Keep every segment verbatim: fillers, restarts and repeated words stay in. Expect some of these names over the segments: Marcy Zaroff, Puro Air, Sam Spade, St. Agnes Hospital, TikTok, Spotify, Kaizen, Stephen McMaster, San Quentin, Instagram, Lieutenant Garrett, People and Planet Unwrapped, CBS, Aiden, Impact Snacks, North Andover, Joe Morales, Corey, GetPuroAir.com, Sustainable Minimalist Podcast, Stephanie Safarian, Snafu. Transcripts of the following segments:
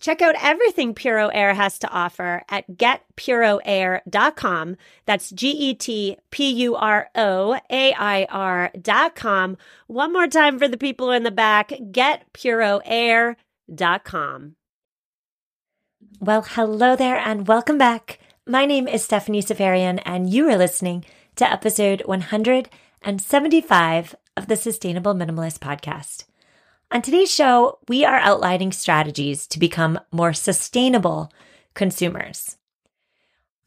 Check out everything Puro Air has to offer at Get Puro Air dot com. That's G E T P U R O A I R dot com. One more time for the people in the back, Get Puro Air dot com. Well, hello there and welcome back. My name is Stephanie Safarian and you are listening to episode one hundred seventy-five of the Sustainable Minimalist Podcast. On today's show, we are outlining strategies to become more sustainable consumers.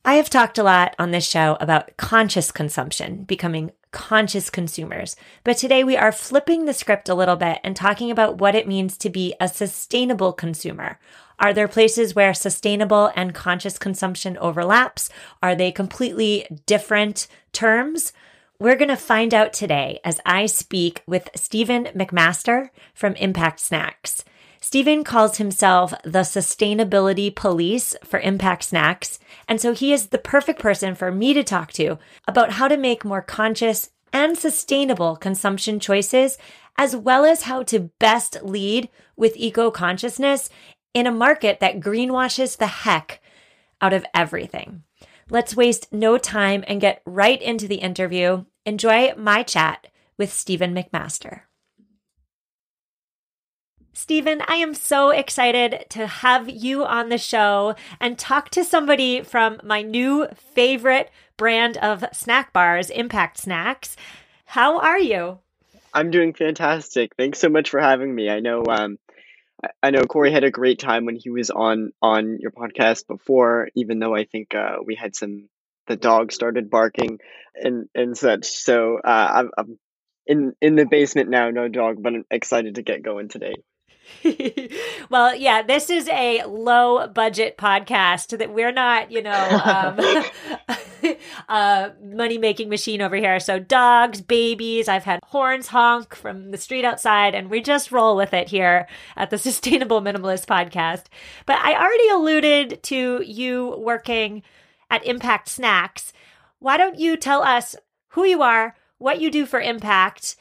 I have talked a lot on this show about conscious consumption, becoming conscious consumers, but today we are flipping the script a little bit and talking about what it means to be a sustainable consumer. Are there places where sustainable and conscious consumption overlaps? Are they completely different terms? We're going to find out today as I speak with Stephen McMaster from Impact Snacks. Stephen calls himself the sustainability police for Impact Snacks, and so he is the perfect person for me to talk to about how to make more conscious and sustainable consumption choices, as well as how to best lead with eco-consciousness in a market that greenwashes the heck out of everything. Let's waste no time and get right into the interview. Enjoy my chat with Stephen McMaster. Stephen, I am so excited to have you on the show and talk to somebody from my new favorite brand of snack bars, Impact Snacks. How are you? I'm doing fantastic. Thanks so much for having me. I know um, I know Corey had a great time when he was on on your podcast before, even though I think uh, we had some, the dog started barking and, and such. So uh, I'm, I'm in, in the basement now, no dog, but I'm excited to get going today. Well, yeah, this is a low budget podcast that we're not, you know, um, uh, money making machine over here. So dogs, babies, I've had horns honk from the street outside, and we just roll with it here at the Sustainable Minimalist Podcast. But I already alluded to you working at Impact Snacks. Why don't you tell us who you are, what you do for Impact,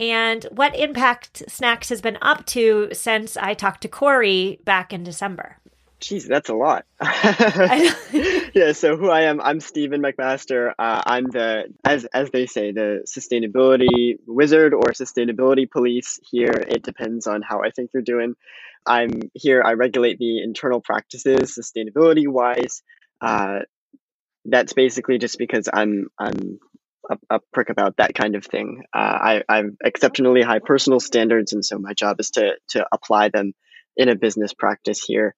and what Impact Snacks has been up to since I talked to Corey back in December? Jeez, that's a lot. Yeah, so who I am, I'm Stephen McMaster. Uh, I'm the, as as they say, the sustainability wizard or sustainability police here. It depends on how I think you're doing. I'm here, I regulate the internal practices sustainability-wise. Uh, that's basically just because I'm I'm... A, a prick about that kind of thing. Uh, I, I have exceptionally high personal standards, and so my job is to to apply them in a business practice here.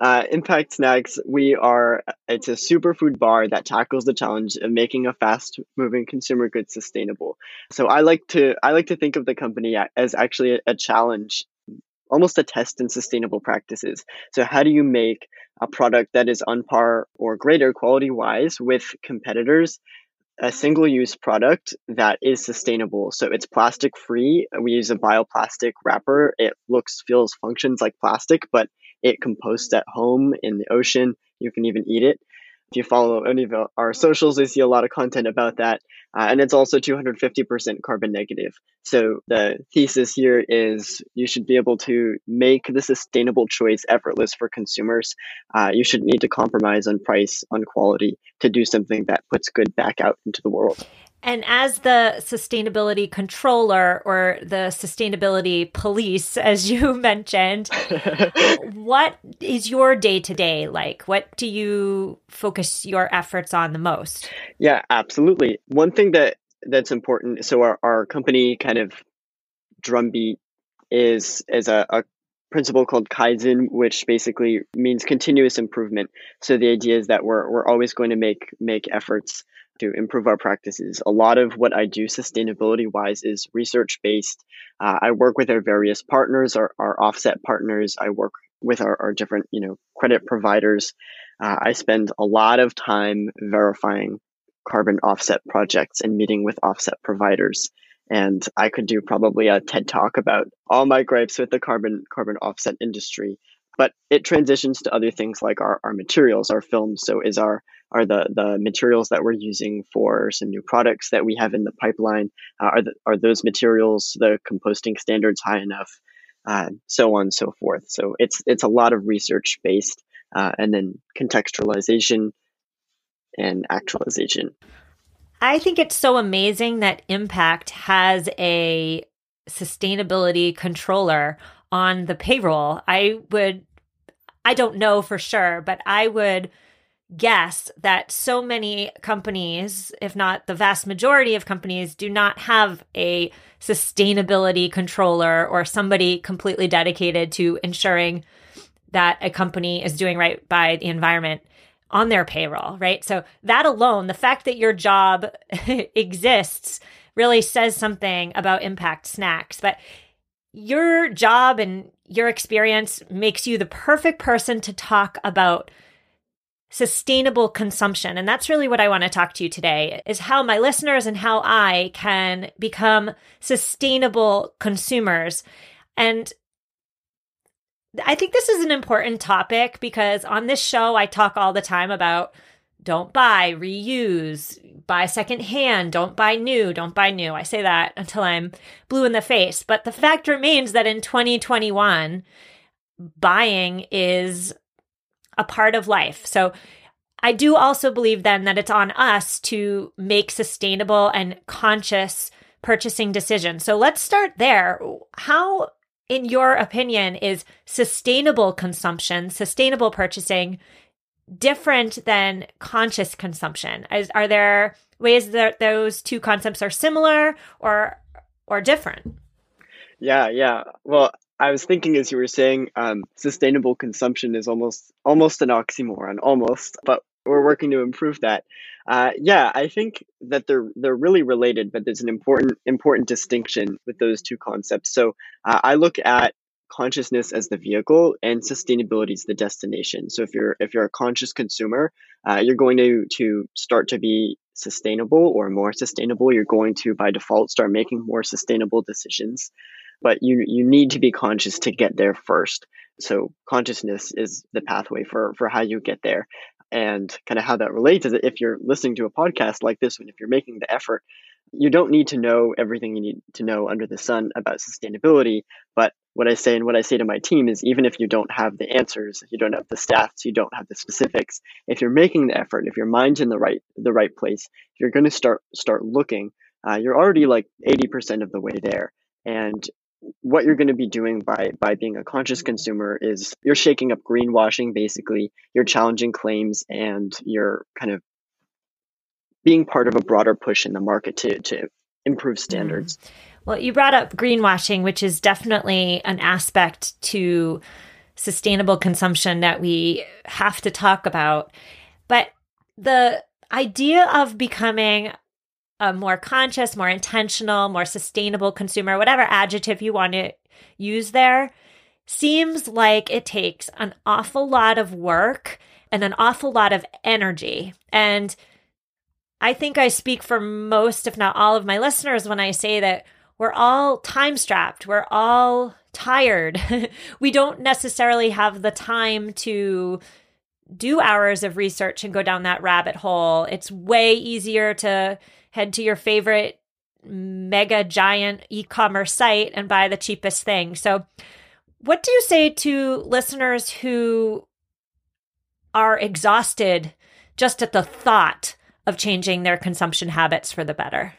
Uh, Impact Snacks, we are, it's a superfood bar that tackles the challenge of making a fast-moving consumer good sustainable. So I like to I like to think of the company as actually a, a challenge, almost a test in sustainable practices. So how do you make a product that is on par or greater quality-wise with competitors? A single-use product that is sustainable. So it's plastic-free. We use a bioplastic wrapper. It looks, feels, functions like plastic, but it composts at home, in the ocean. You can even eat it. If you follow any of our socials, you see a lot of content about that. Uh, and it's also two hundred fifty percent carbon negative. So the thesis here is you should be able to make the sustainable choice effortless for consumers. Uh, you should need to compromise on price, on quality, to do something that puts good back out into the world. And as the sustainability controller or the sustainability police, as you mentioned, what is your day-to-day like? What do you focus your efforts on the most? Yeah, absolutely. One thing that that's important, so our, our company kind of drumbeat is, is a, a principle called Kaizen, which basically means continuous improvement. So the idea is that we're we're always going to make make efforts to improve our practices. A lot of what I do sustainability-wise is research-based. Uh, I work with our various partners, our, our offset partners. I work with our, our different, you know, credit providers. Uh, I spend a lot of time verifying carbon offset projects and meeting with offset providers. And I could do probably a TED Talk about all my gripes with the carbon carbon offset industry. But it transitions to other things like our, our materials, our films. So is our are the, the materials that we're using for some new products that we have in the pipeline, uh, are the, are those materials, the composting standards high enough, uh, so on and so forth. So it's it's a lot of research based, uh, and then contextualization and actualization. I think it's so amazing that Impact has a sustainability controller on the payroll. I would, I don't know for sure, but I would guess that so many companies, if not the vast majority of companies, do not have a sustainability controller or somebody completely dedicated to ensuring that a company is doing right by the environment on their payroll, right? So that alone, the fact that your job exists really says something about Impact Snacks. But your job and your experience makes you the perfect person to talk about sustainable consumption. And that's really what I want to talk to you today, is how my listeners and how I can become sustainable consumers. And I think this is an important topic because on this show, I talk all the time about don't buy, reuse, buy secondhand, don't buy new, don't buy new. I say that until I'm blue in the face. But the fact remains that in twenty twenty-one, buying is a part of life. So I do also believe then that it's on us to make sustainable and conscious purchasing decisions. So let's start there. How, in your opinion, is sustainable consumption, sustainable purchasing, different than conscious consumption? Is, are there ways that those two concepts are similar or or different? Yeah, yeah. Well, I was thinking as you were saying, um, sustainable consumption is almost almost an oxymoron, almost, but we're working to improve that. Uh, yeah, I think that they're they're really related, but there's an important important distinction with those two concepts. So uh, I look at consciousness as the vehicle and sustainability is the destination. So if you're if you're a conscious consumer, uh, you're going to to start to be sustainable or more sustainable. You're going to, by default, start making more sustainable decisions. But you you need to be conscious to get there first. So consciousness is the pathway for for how you get there. And kind of how that relates is that if you're listening to a podcast like this one, if you're making the effort, you don't need to know everything you need to know under the sun about sustainability. But what I say and what I say to my team is even if you don't have the answers, if you don't have the stats, you don't have the specifics, if you're making the effort, if your mind's in the right the right place, if you're going to start start looking, uh, you're already like eighty percent of the way there. And what you're going to be doing by by being a conscious consumer is you're shaking up greenwashing, basically. You're challenging claims and you're kind of being part of a broader push in the market to to improve standards. Mm. Well, you brought up greenwashing, which is definitely an aspect to sustainable consumption that we have to talk about. But the idea of becoming a more conscious, more intentional, more sustainable consumer, whatever adjective you want to use there, seems like it takes an awful lot of work and an awful lot of energy. And I think I speak for most, if not all, of my listeners when I say that we're all time-strapped. We're all tired. We don't necessarily have the time to do hours of research and go down that rabbit hole. It's way easier to head to your favorite mega giant e-commerce site and buy the cheapest thing. So what do you say to listeners who are exhausted just at the thought of changing their consumption habits for the better?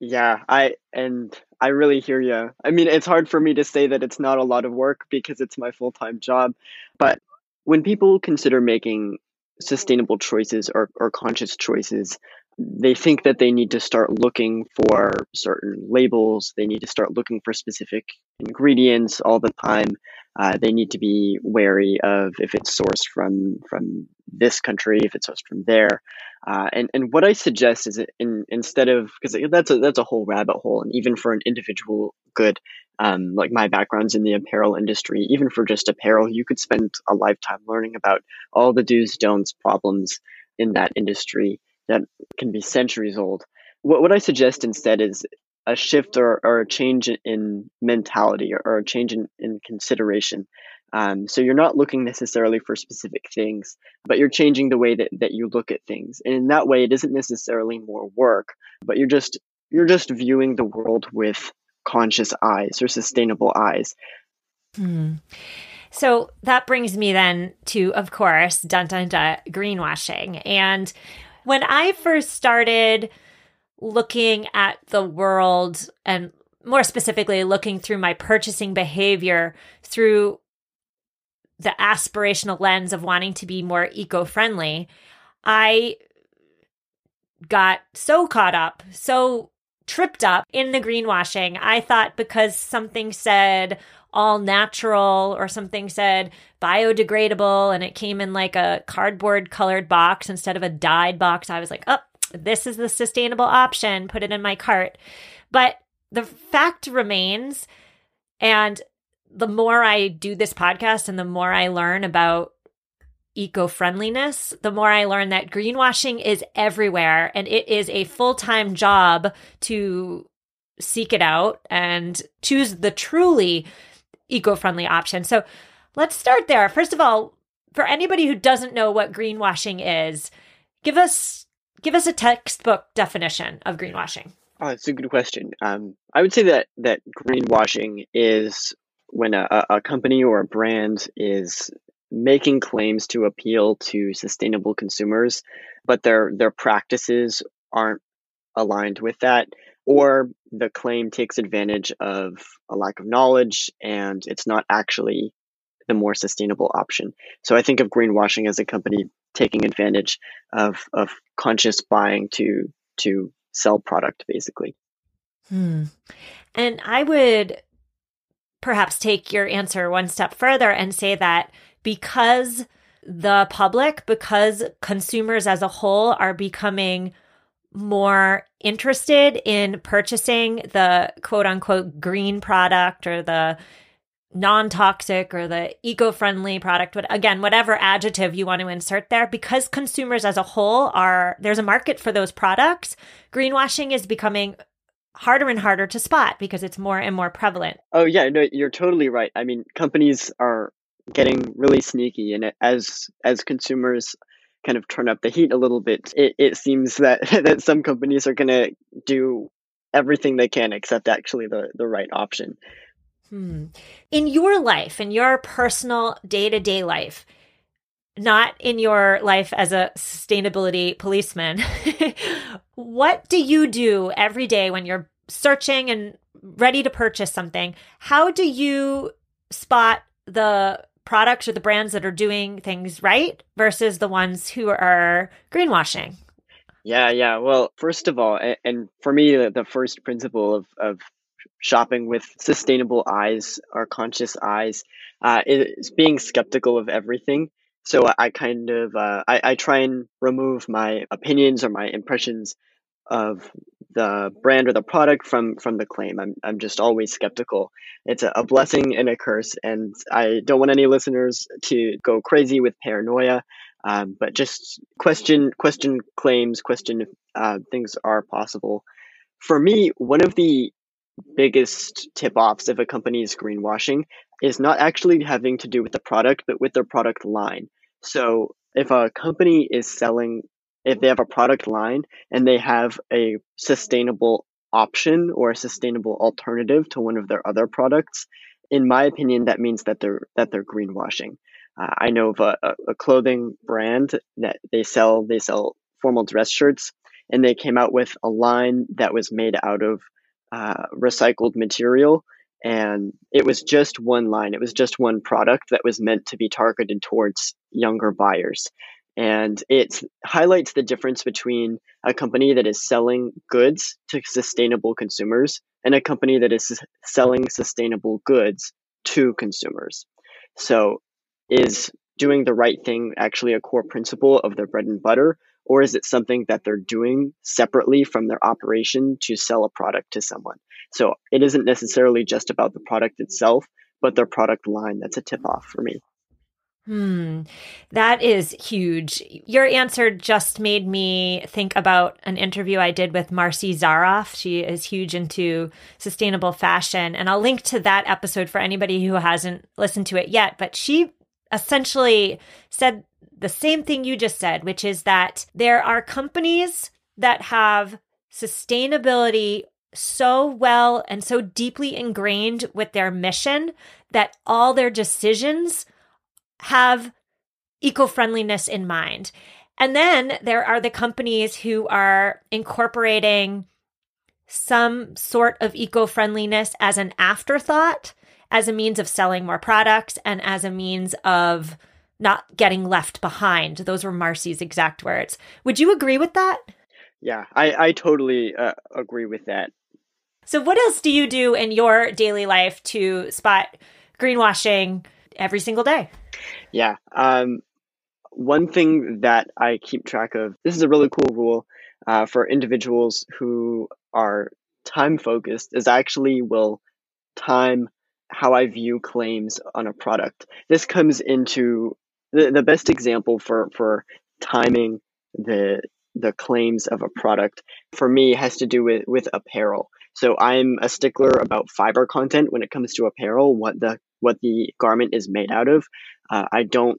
Yeah, I and I really hear you. I mean, it's hard for me to say that it's not a lot of work because it's my full-time job. But when people consider making sustainable choices or, or conscious choices, they think that they need to start looking for certain labels. They need to start looking for specific ingredients all the time. Uh, they need to be wary of if it's sourced from from this country, if it's sourced from there. Uh, and, and what I suggest is in, instead of, because that's a, that's a whole rabbit hole. And even for an individual good, um, like my background's in the apparel industry, even for just apparel, you could spend a lifetime learning about all the do's, don'ts, problems in that industry that can be centuries old. What what I suggest instead is a shift or, or a change in mentality or, or a change in, in consideration. Um, so you're not looking necessarily for specific things, but you're changing the way that, that you look at things. And in that way, it isn't necessarily more work, but you're just you're just viewing the world with conscious eyes or sustainable eyes. Hmm. So that brings me then to, of course, dun dun dun, greenwashing. And when I first started looking at the world and more specifically looking through my purchasing behavior through the aspirational lens of wanting to be more eco-friendly, I got so caught up, so tripped up in the greenwashing. I thought because something said all natural or something said biodegradable and it came in like a cardboard colored box instead of a dyed box, I was like, oh, this is the sustainable option, put it in my cart. But the fact remains, and the more I do this podcast and the more I learn about eco-friendliness, the more I learn that greenwashing is everywhere and it is a full-time job to seek it out and choose the truly eco-friendly option. So let's start there. First of all, for anybody who doesn't know what greenwashing is, give us give us a textbook definition of greenwashing. Oh, that's a good question. Um, I would say that that greenwashing is when a, a company or a brand is making claims to appeal to sustainable consumers, but their their practices aren't aligned with that, or the claim takes advantage of a lack of knowledge and it's not actually the more sustainable option. So I think of greenwashing as a company taking advantage of of conscious buying to to sell product, basically. Hmm. And I would perhaps take your answer one step further and say that because the public, because consumers as a whole are becoming more interested in purchasing the quote unquote green product or the non-toxic or the eco-friendly product, what, again, whatever adjective you want to insert there, because consumers as a whole are, there's a market for those products, greenwashing is becoming harder and harder to spot because it's more and more prevalent. Oh yeah, no, you're totally right. I mean, companies are getting really sneaky, and as as consumers kind of turn up the heat a little bit, it, it seems that that some companies are going to do everything they can except actually the, the right option. Hmm. In your life, in your personal day-to-day life, not in your life as a sustainability policeman, what do you do every day when you're searching and ready to purchase something? How do you spot the products or the brands that are doing things right versus the ones who are greenwashing? Yeah, yeah. Well, first of all, and for me, the first principle of, of shopping with sustainable eyes or conscious eyes uh, is being skeptical of everything. So I kind of, uh, I, I try and remove my opinions or my impressions of the brand or the product from from the claim. I'm I'm just always skeptical. It's a, a blessing and a curse, and I don't want any listeners to go crazy with paranoia. Um, but just question question claims, question if uh, things are possible. For me, one of the biggest tip-offs of a company's greenwashing is not actually having to do with the product, but with their product line. So if a company is selling, if they have a product line and they have a sustainable option or a sustainable alternative to one of their other products, in my opinion, that means that they're that they're greenwashing. Uh, I know of a, a clothing brand that they sell they sell formal dress shirts, and they came out with a line that was made out of uh, recycled material, and it was just one line. It was just one product that was meant to be targeted towards younger buyers. And it highlights the difference between a company that is selling goods to sustainable consumers and a company that is selling sustainable goods to consumers. So is doing the right thing actually a core principle of their bread and butter, or is it something that they're doing separately from their operation to sell a product to someone? So it isn't necessarily just about the product itself, but their product line. That's a tip-off for me. Hmm. That is huge. Your answer just made me think about an interview I did with Marcy Zaroff. She is huge into sustainable fashion. And I'll link to that episode for anybody who hasn't listened to it yet. But she essentially said the same thing you just said, which is that there are companies that have sustainability so well and so deeply ingrained with their mission that all their decisions have eco-friendliness in mind. And then there are the companies who are incorporating some sort of eco-friendliness as an afterthought, as a means of selling more products, and as a means of not getting left behind. Those were Marcy's exact words. Would you agree with that? Yeah, I, I totally uh, agree with that. So what else do you do in your daily life to spot greenwashing every single day? Yeah. Um, one thing that I keep track of, this is a really cool rule uh, for individuals who are time focused, is I actually will time how I view claims on a product. This comes into the, the best example for, for timing the the claims of a product for me has to do with, with apparel. So I'm a stickler about fiber content when it comes to apparel, what the what the garment is made out of. Uh, I don't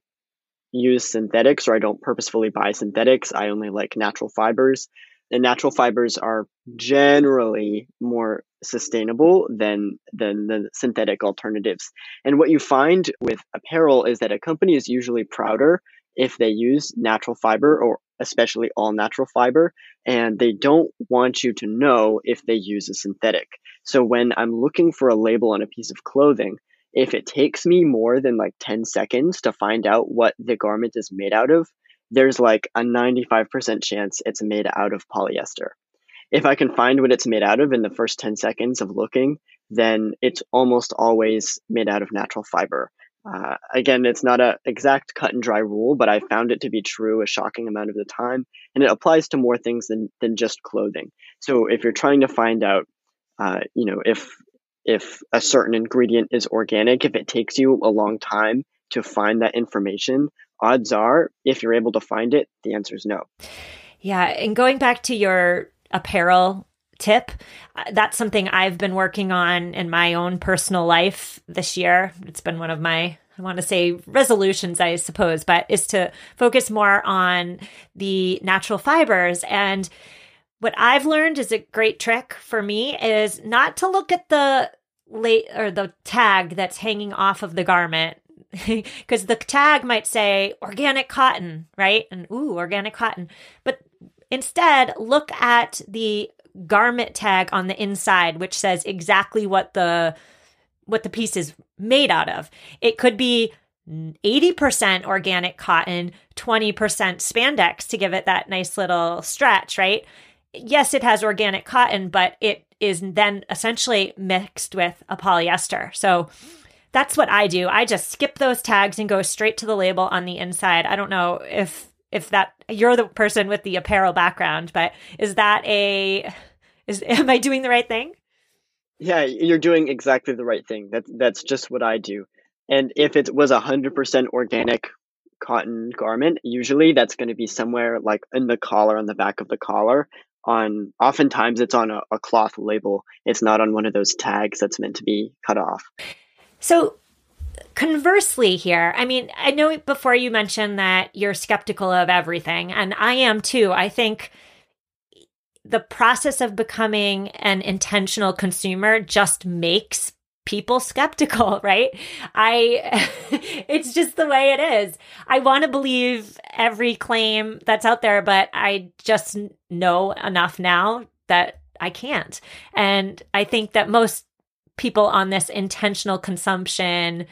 use synthetics, or I don't purposefully buy synthetics. I only like natural fibers. And natural fibers are generally more sustainable than, than the synthetic alternatives. And what you find with apparel is that a company is usually prouder if they use natural fiber, or especially all natural fiber, and they don't want you to know if they use a synthetic. So when I'm looking for a label on a piece of clothing, if it takes me more than like ten seconds to find out what the garment is made out of, there's like a ninety-five percent chance it's made out of polyester. If I can find what it's made out of in the first ten seconds of looking, then it's almost always made out of natural fiber. Uh, again, it's not an exact cut and dry rule, but I found it to be true a shocking amount of the time, and it applies to more things than, than just clothing. So if you're trying to find out, uh, you know, if if a certain ingredient is organic, if it takes you a long time to find that information, odds are, if you're able to find it, the answer is no. Yeah, and going back to your apparel tip, that's something I've been working on in my own personal life this year. It's been one of my, I want to say resolutions, I suppose, but is to focus more on the natural fibers. And what I've learned is a great trick for me is not to look at the late or the tag that's hanging off of the garment, because the tag might say organic cotton, right? And ooh, organic cotton. But instead, look at the garment tag on the inside, which says exactly what the what the piece is made out of. It could be eighty percent organic cotton, twenty percent spandex to give it that nice little stretch, right? Yes, it has organic cotton, but it is then essentially mixed with a polyester. So that's what I do. I just skip those tags and go straight to the label on the inside. I don't know if If that you're the person with the apparel background, but is that a is am I doing the right thing? Yeah, you're doing exactly the right thing. That's that's just what I do. And if it was a hundred percent organic cotton garment, usually that's going to be somewhere like in the collar, on the back of the collar. On oftentimes it's on a, a cloth label. It's not on one of those tags that's meant to be cut off. So conversely here, I mean, I know before you mentioned that you're skeptical of everything, and I am too. I think the process of becoming an intentional consumer just makes people skeptical, right? I, it's just the way it is. I want to believe every claim that's out there, but I just know enough now that I can't. And I think that most people on this intentional consumption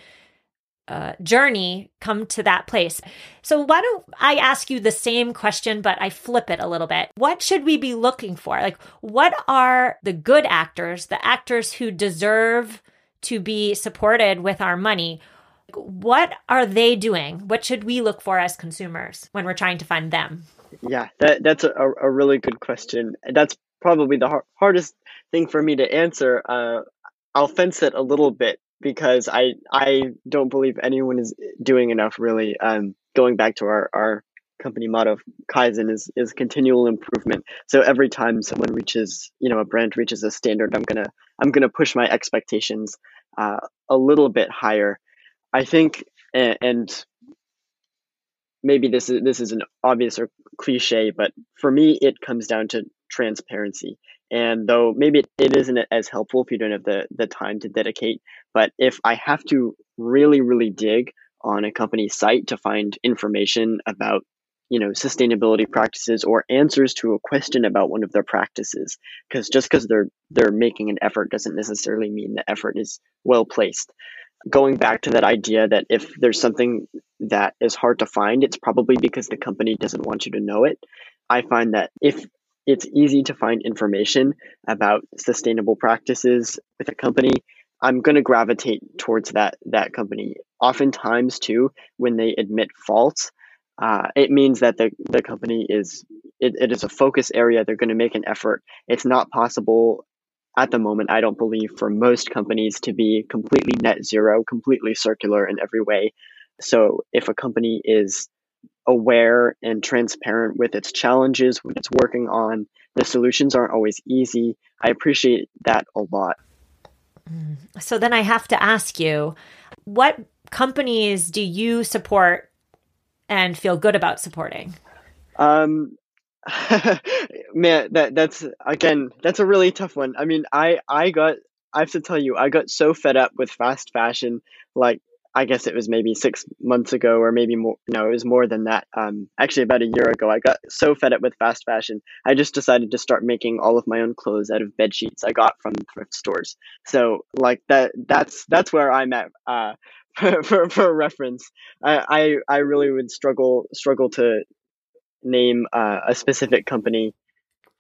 uh, journey come to that place. So why don't I ask you the same question, but I flip it a little bit. What should we be looking for? Like, what are the good actors, the actors who deserve to be supported with our money? What are they doing? What should we look for as consumers when we're trying to find them? Yeah, that, that's a, a really good question. That's probably the har- hardest thing for me to answer. Uh, I'll fence it a little bit because I I don't believe anyone is doing enough, really. Um, going back to our, our company motto, Kaizen, is, is continual improvement. So every time someone reaches, you know, a brand reaches a standard, I'm gonna I'm gonna push my expectations uh, a little bit higher. I think, and, and maybe this is this is an obvious or cliche, but for me, it comes down to transparency. And though maybe it, it isn't as helpful if you don't have the, the time to dedicate, but if I have to really, really dig on a company's site to find information about, you know, sustainability practices or answers to a question about one of their practices, because just because they're they're making an effort doesn't necessarily mean the effort is well placed. Going back to that idea that if there's something that is hard to find, it's probably because the company doesn't want you to know it. I find that if it's easy to find information about sustainable practices with a company, I'm going to gravitate towards that that company. Oftentimes, too, when they admit faults, uh, it means that the, the company is it, it is a focus area. They're going to make an effort. It's not possible at the moment, I don't believe, for most companies to be completely net zero, completely circular in every way. So if a company is aware and transparent with its challenges, what it's working on, the solutions aren't always easy. I appreciate that a lot. So then I have to ask you, what companies do you support and feel good about supporting? Um. Man, that that's again, that's a really tough one. I mean, I, I got, I have to tell you, I got so fed up with fast fashion. Like, I guess it was maybe six months ago or maybe more. No, it was more than that. Um, actually about a year ago, I got so fed up with fast fashion. I just decided to start making all of my own clothes out of bed sheets I got from thrift stores. So like that, that's, that's where I'm at, uh, for, for, for reference. I, I, I really would struggle, struggle to name uh, a specific company.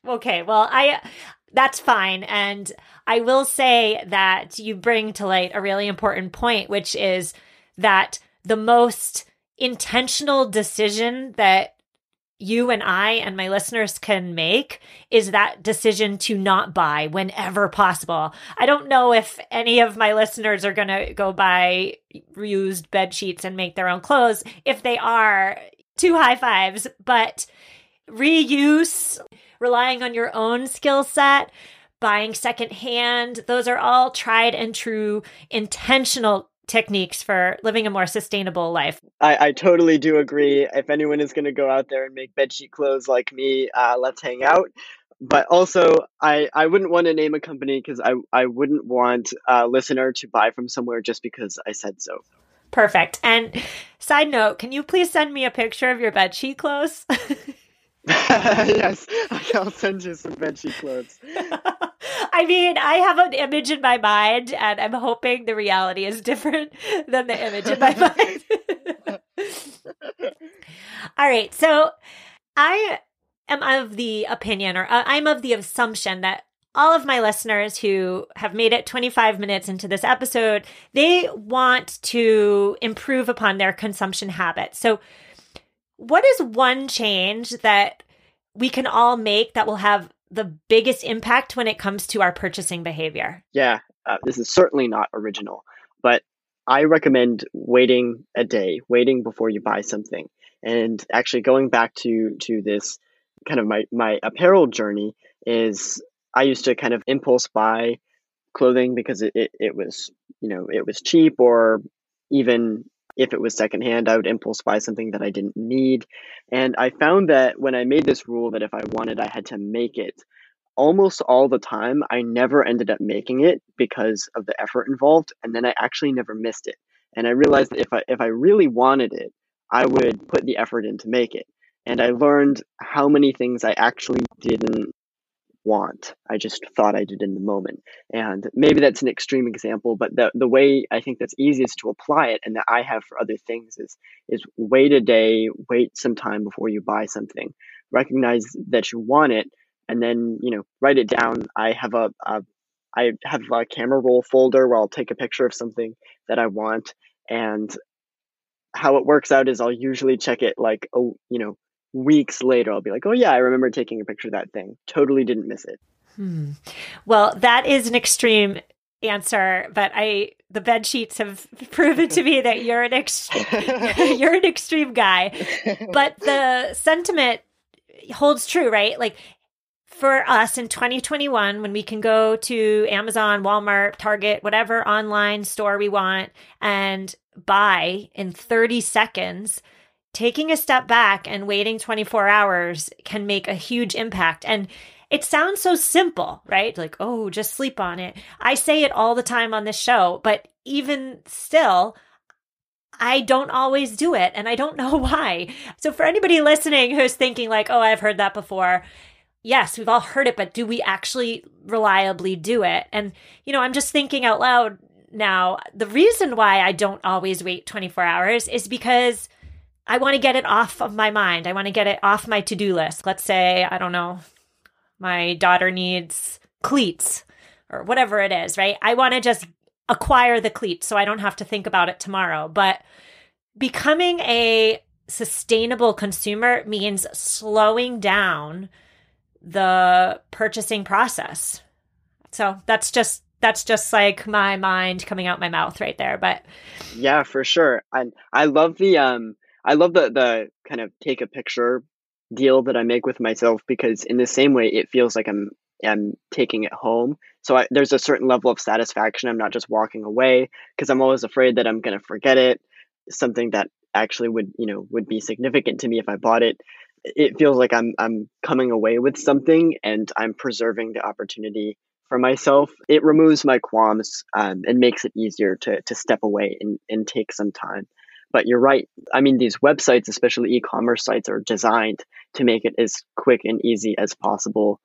Okay, well, I that's fine. And I will say that you bring to light a really important point, which is that the most intentional decision that you and I and my listeners can make is that decision to not buy whenever possible. I don't know if any of my listeners are going to go buy reused bed sheets and make their own clothes. If they are, two high fives, but reuse, relying on your own skill set, buying secondhand, those are all tried and true intentional techniques for living a more sustainable life. I, I totally do agree. If anyone is going to go out there and make bedsheet clothes like me, uh, let's hang out. But also, I, I wouldn't want to name a company because I, I wouldn't want a listener to buy from somewhere just because I said so. Perfect. And side note, can you please send me a picture of your bed sheet clothes? Yes, I'll send you some bed sheet clothes. I mean, I have an image in my mind, and I'm hoping the reality is different than the image in my mind. All right. So I am of the opinion, or I'm of the assumption that all of my listeners who have made it twenty-five minutes into this episode, they want to improve upon their consumption habits. So what is one change that we can all make that will have the biggest impact when it comes to our purchasing behavior? Yeah, uh, this is certainly not original, but I recommend waiting a day, waiting before you buy something. And actually going back to, to this kind of my, my apparel journey is I used to kind of impulse buy clothing because it, it, it was, you know, it was cheap, or even if it was secondhand, I would impulse buy something that I didn't need. And I found that when I made this rule that if I wanted, I had to make it, almost all the time, I never ended up making it because of the effort involved. And then I actually never missed it. And I realized that if I, if I really wanted it, I would put the effort in to make it. And I learned how many things I actually didn't want. I just thought I did in the moment. And maybe that's an extreme example, but the the way I think that's easiest to apply it and that I have for other things is is wait a day, wait some time before you buy something. Recognize that you want it and then, you know, write it down. I have a, a I have a camera roll folder where I'll take a picture of something that I want, and how it works out is I'll usually check it like, oh, you know, weeks later, I'll be like, oh yeah, I remember taking a picture of that thing. Totally didn't miss it. Hmm. Well, that is an extreme answer, but I, the bed sheets have proven to me that you're an ex- you're an extreme guy, but the sentiment holds true, right? Like for us in twenty twenty-one, when we can go to Amazon, Walmart, Target, whatever online store we want and buy in thirty seconds, taking a step back and waiting twenty-four hours can make a huge impact. And it sounds so simple, right? Like, oh, just sleep on it. I say it all the time on this show, but even still, I don't always do it and I don't know why. So for anybody listening who's thinking like, oh, I've heard that before. Yes, we've all heard it, but do we actually reliably do it? And, you know, I'm just thinking out loud now, the reason why I don't always wait twenty-four hours is because I want to get it off of my mind. I want to get it off my to-do list. Let's say, I don't know, my daughter needs cleats or whatever it is, right? I want to just acquire the cleats so I don't have to think about it tomorrow. But becoming a sustainable consumer means slowing down the purchasing process. So that's just that's just like my mind coming out my mouth right there. But yeah, for sure. And I love the um I love the the kind of take a picture deal that I make with myself, because in the same way it feels like I'm I'm taking it home. So I, there's a certain level of satisfaction. I'm not just walking away, because I'm always afraid that I'm going to forget it, something that actually would, you know, would be significant to me if I bought it. It feels like I'm I'm coming away with something and I'm preserving the opportunity for myself. It removes my qualms um, and makes it easier to to step away and, and take some time. But you're right. I mean, these websites, especially e-commerce sites, are designed to make it as quick and easy as possible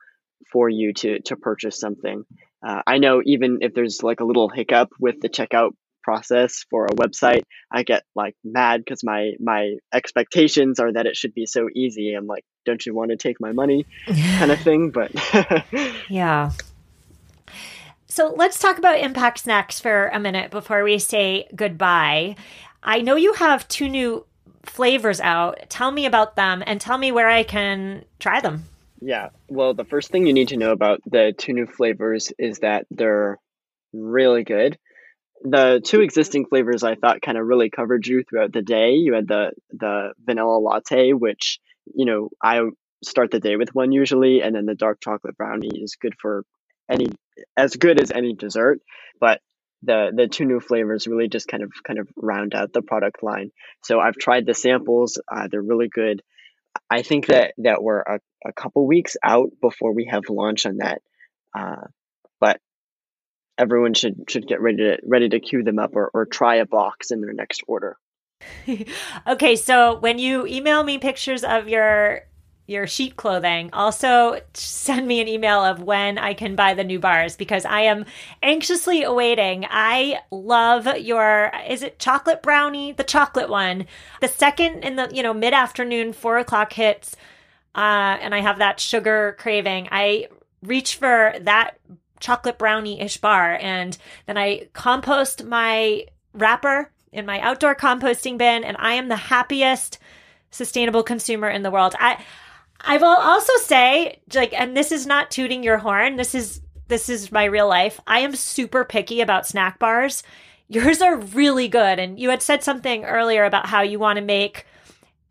for you to to purchase something. Uh, I know even if there's like a little hiccup with the checkout process for a website, I get like mad because my my expectations are that it should be so easy. I'm like, don't you want to take my money kind of thing? But yeah. So let's talk about Impact Snacks for a minute before we say goodbye. I know you have two new flavors out. Tell me about them and tell me where I can try them. Yeah. Well, the first thing you need to know about the two new flavors is that they're really good. The two existing flavors I thought kind of really covered you throughout the day. You had the the vanilla latte, which, you know, I start the day with one usually, and then the dark chocolate brownie is good for any as good as any dessert. But the the two new flavors really just kind of kind of round out the product line. So I've tried the samples; uh, they're really good. I think that that we're a, a couple weeks out before we have launch on that, uh, but. Everyone should should get ready to ready to queue them up or, or try a box in their next order. Okay, so when you email me pictures of your your sheep clothing, also send me an email of when I can buy the new bars, because I am anxiously awaiting. I love your, is it chocolate brownie? The chocolate one. The second in the, you know, mid-afternoon, four o'clock hits, uh, and I have that sugar craving. I reach for that chocolate brownie-ish bar. And then I compost my wrapper in my outdoor composting bin, and I am the happiest sustainable consumer in the world. I I will also say, like, and this is not tooting your horn. This is this is my real life. I am super picky about snack bars. Yours are really good. And you had said something earlier about how you want to make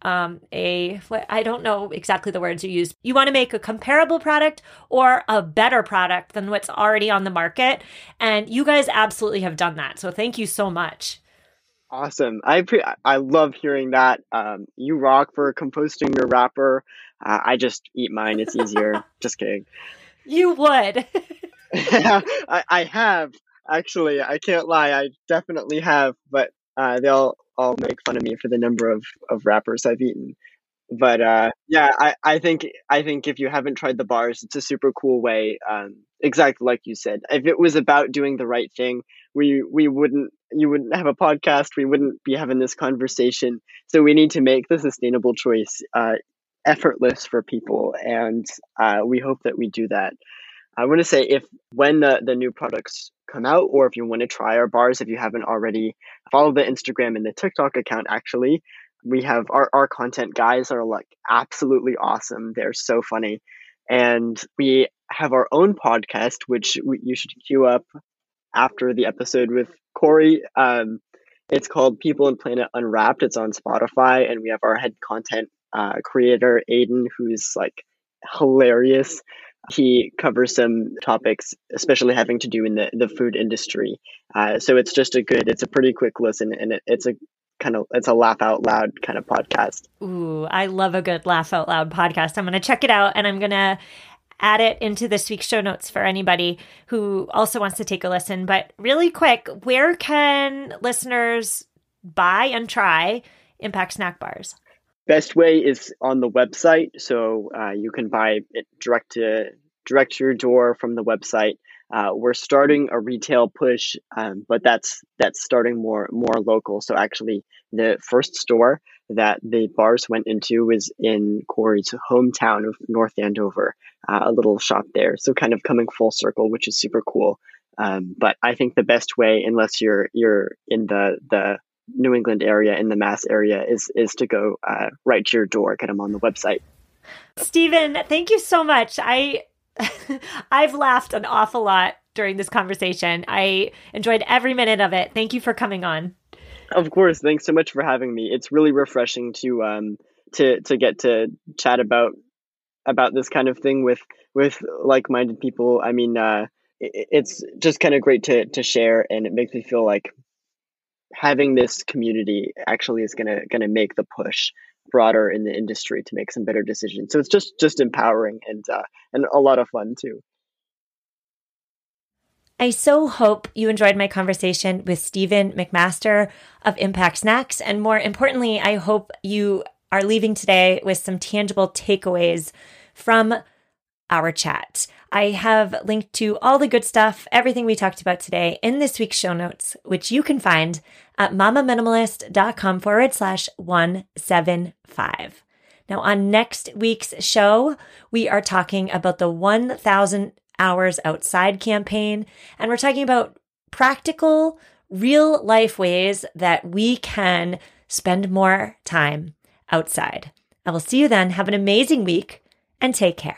um, a, what, I don't know exactly the words you used. You want to make a comparable product or a better product than what's already on the market. And you guys absolutely have done that. So thank you so much. Awesome. I pre- I love hearing that. Um, you rock for composting your wrapper. Uh, I just eat mine. It's easier. Just kidding. You would. I, I have actually, I can't lie. I definitely have, but, uh, they'll all make fun of me for the number of, of wrappers I've eaten. But uh, yeah, I, I think I think if you haven't tried the bars, it's a super cool way. Um, exactly like you said, if it was about doing the right thing, we we wouldn't you wouldn't have a podcast. We wouldn't be having this conversation. So we need to make the sustainable choice uh, effortless for people, and uh, we hope that we do that. I want to say if when the, the new products come out, or if you want to try our bars, if you haven't already, follow the Instagram and the TikTok account. Actually, we have our, our content guys are like absolutely awesome. They're so funny. And we have our own podcast, which we, you should queue up after the episode with Corey. Um, it's called People and Planet Unwrapped. It's on Spotify. And we have our head content uh, creator, Aiden, who's like hilarious. He covers some topics, especially having to do in the, the food industry. Uh, so it's just a good, it's a pretty quick listen, and it, it's a kind of, it's a laugh out loud kind of podcast. Ooh, I love a good laugh out loud podcast. I'm going to check it out, and I'm going to add it into this week's show notes for anybody who also wants to take a listen. But really quick, where can listeners buy and try Impact Snack Bars? Best way is on the website, so uh, you can buy it direct to direct to your door from the website. Uh, we're starting a retail push, um, but that's that's starting more more local. So actually, the first store that the bars went into was in Corey's hometown of North Andover, uh, a little shop there. So kind of coming full circle, which is super cool. Um, but I think the best way, unless you're you're in the the New England area, in the Mass area, is is to go uh, right to your door, get them on the website. Stephen, thank you so much. I, I've laughed an awful lot during this conversation. I enjoyed every minute of it. Thank you for coming on. Of course. Thanks so much for having me. It's really refreshing to um to to get to chat about about this kind of thing with with like-minded people. I mean, uh, it, it's just kind of great to to share, and it makes me feel like having this community actually is gonna gonna make the push broader in the industry to make some better decisions. So it's just just empowering and uh, and a lot of fun too. I so hope you enjoyed my conversation with Stephen McMaster of Impact Snacks, and more importantly, I hope you are leaving today with some tangible takeaways from our chat. I have linked to all the good stuff, everything we talked about today, in this week's show notes, which you can find at mamaminimalist.com forward slash 175. Now, on next week's show, we are talking about the one thousand Hours Outside campaign, and we're talking about practical, real life ways that we can spend more time outside. I will see you then. Have an amazing week, and take care.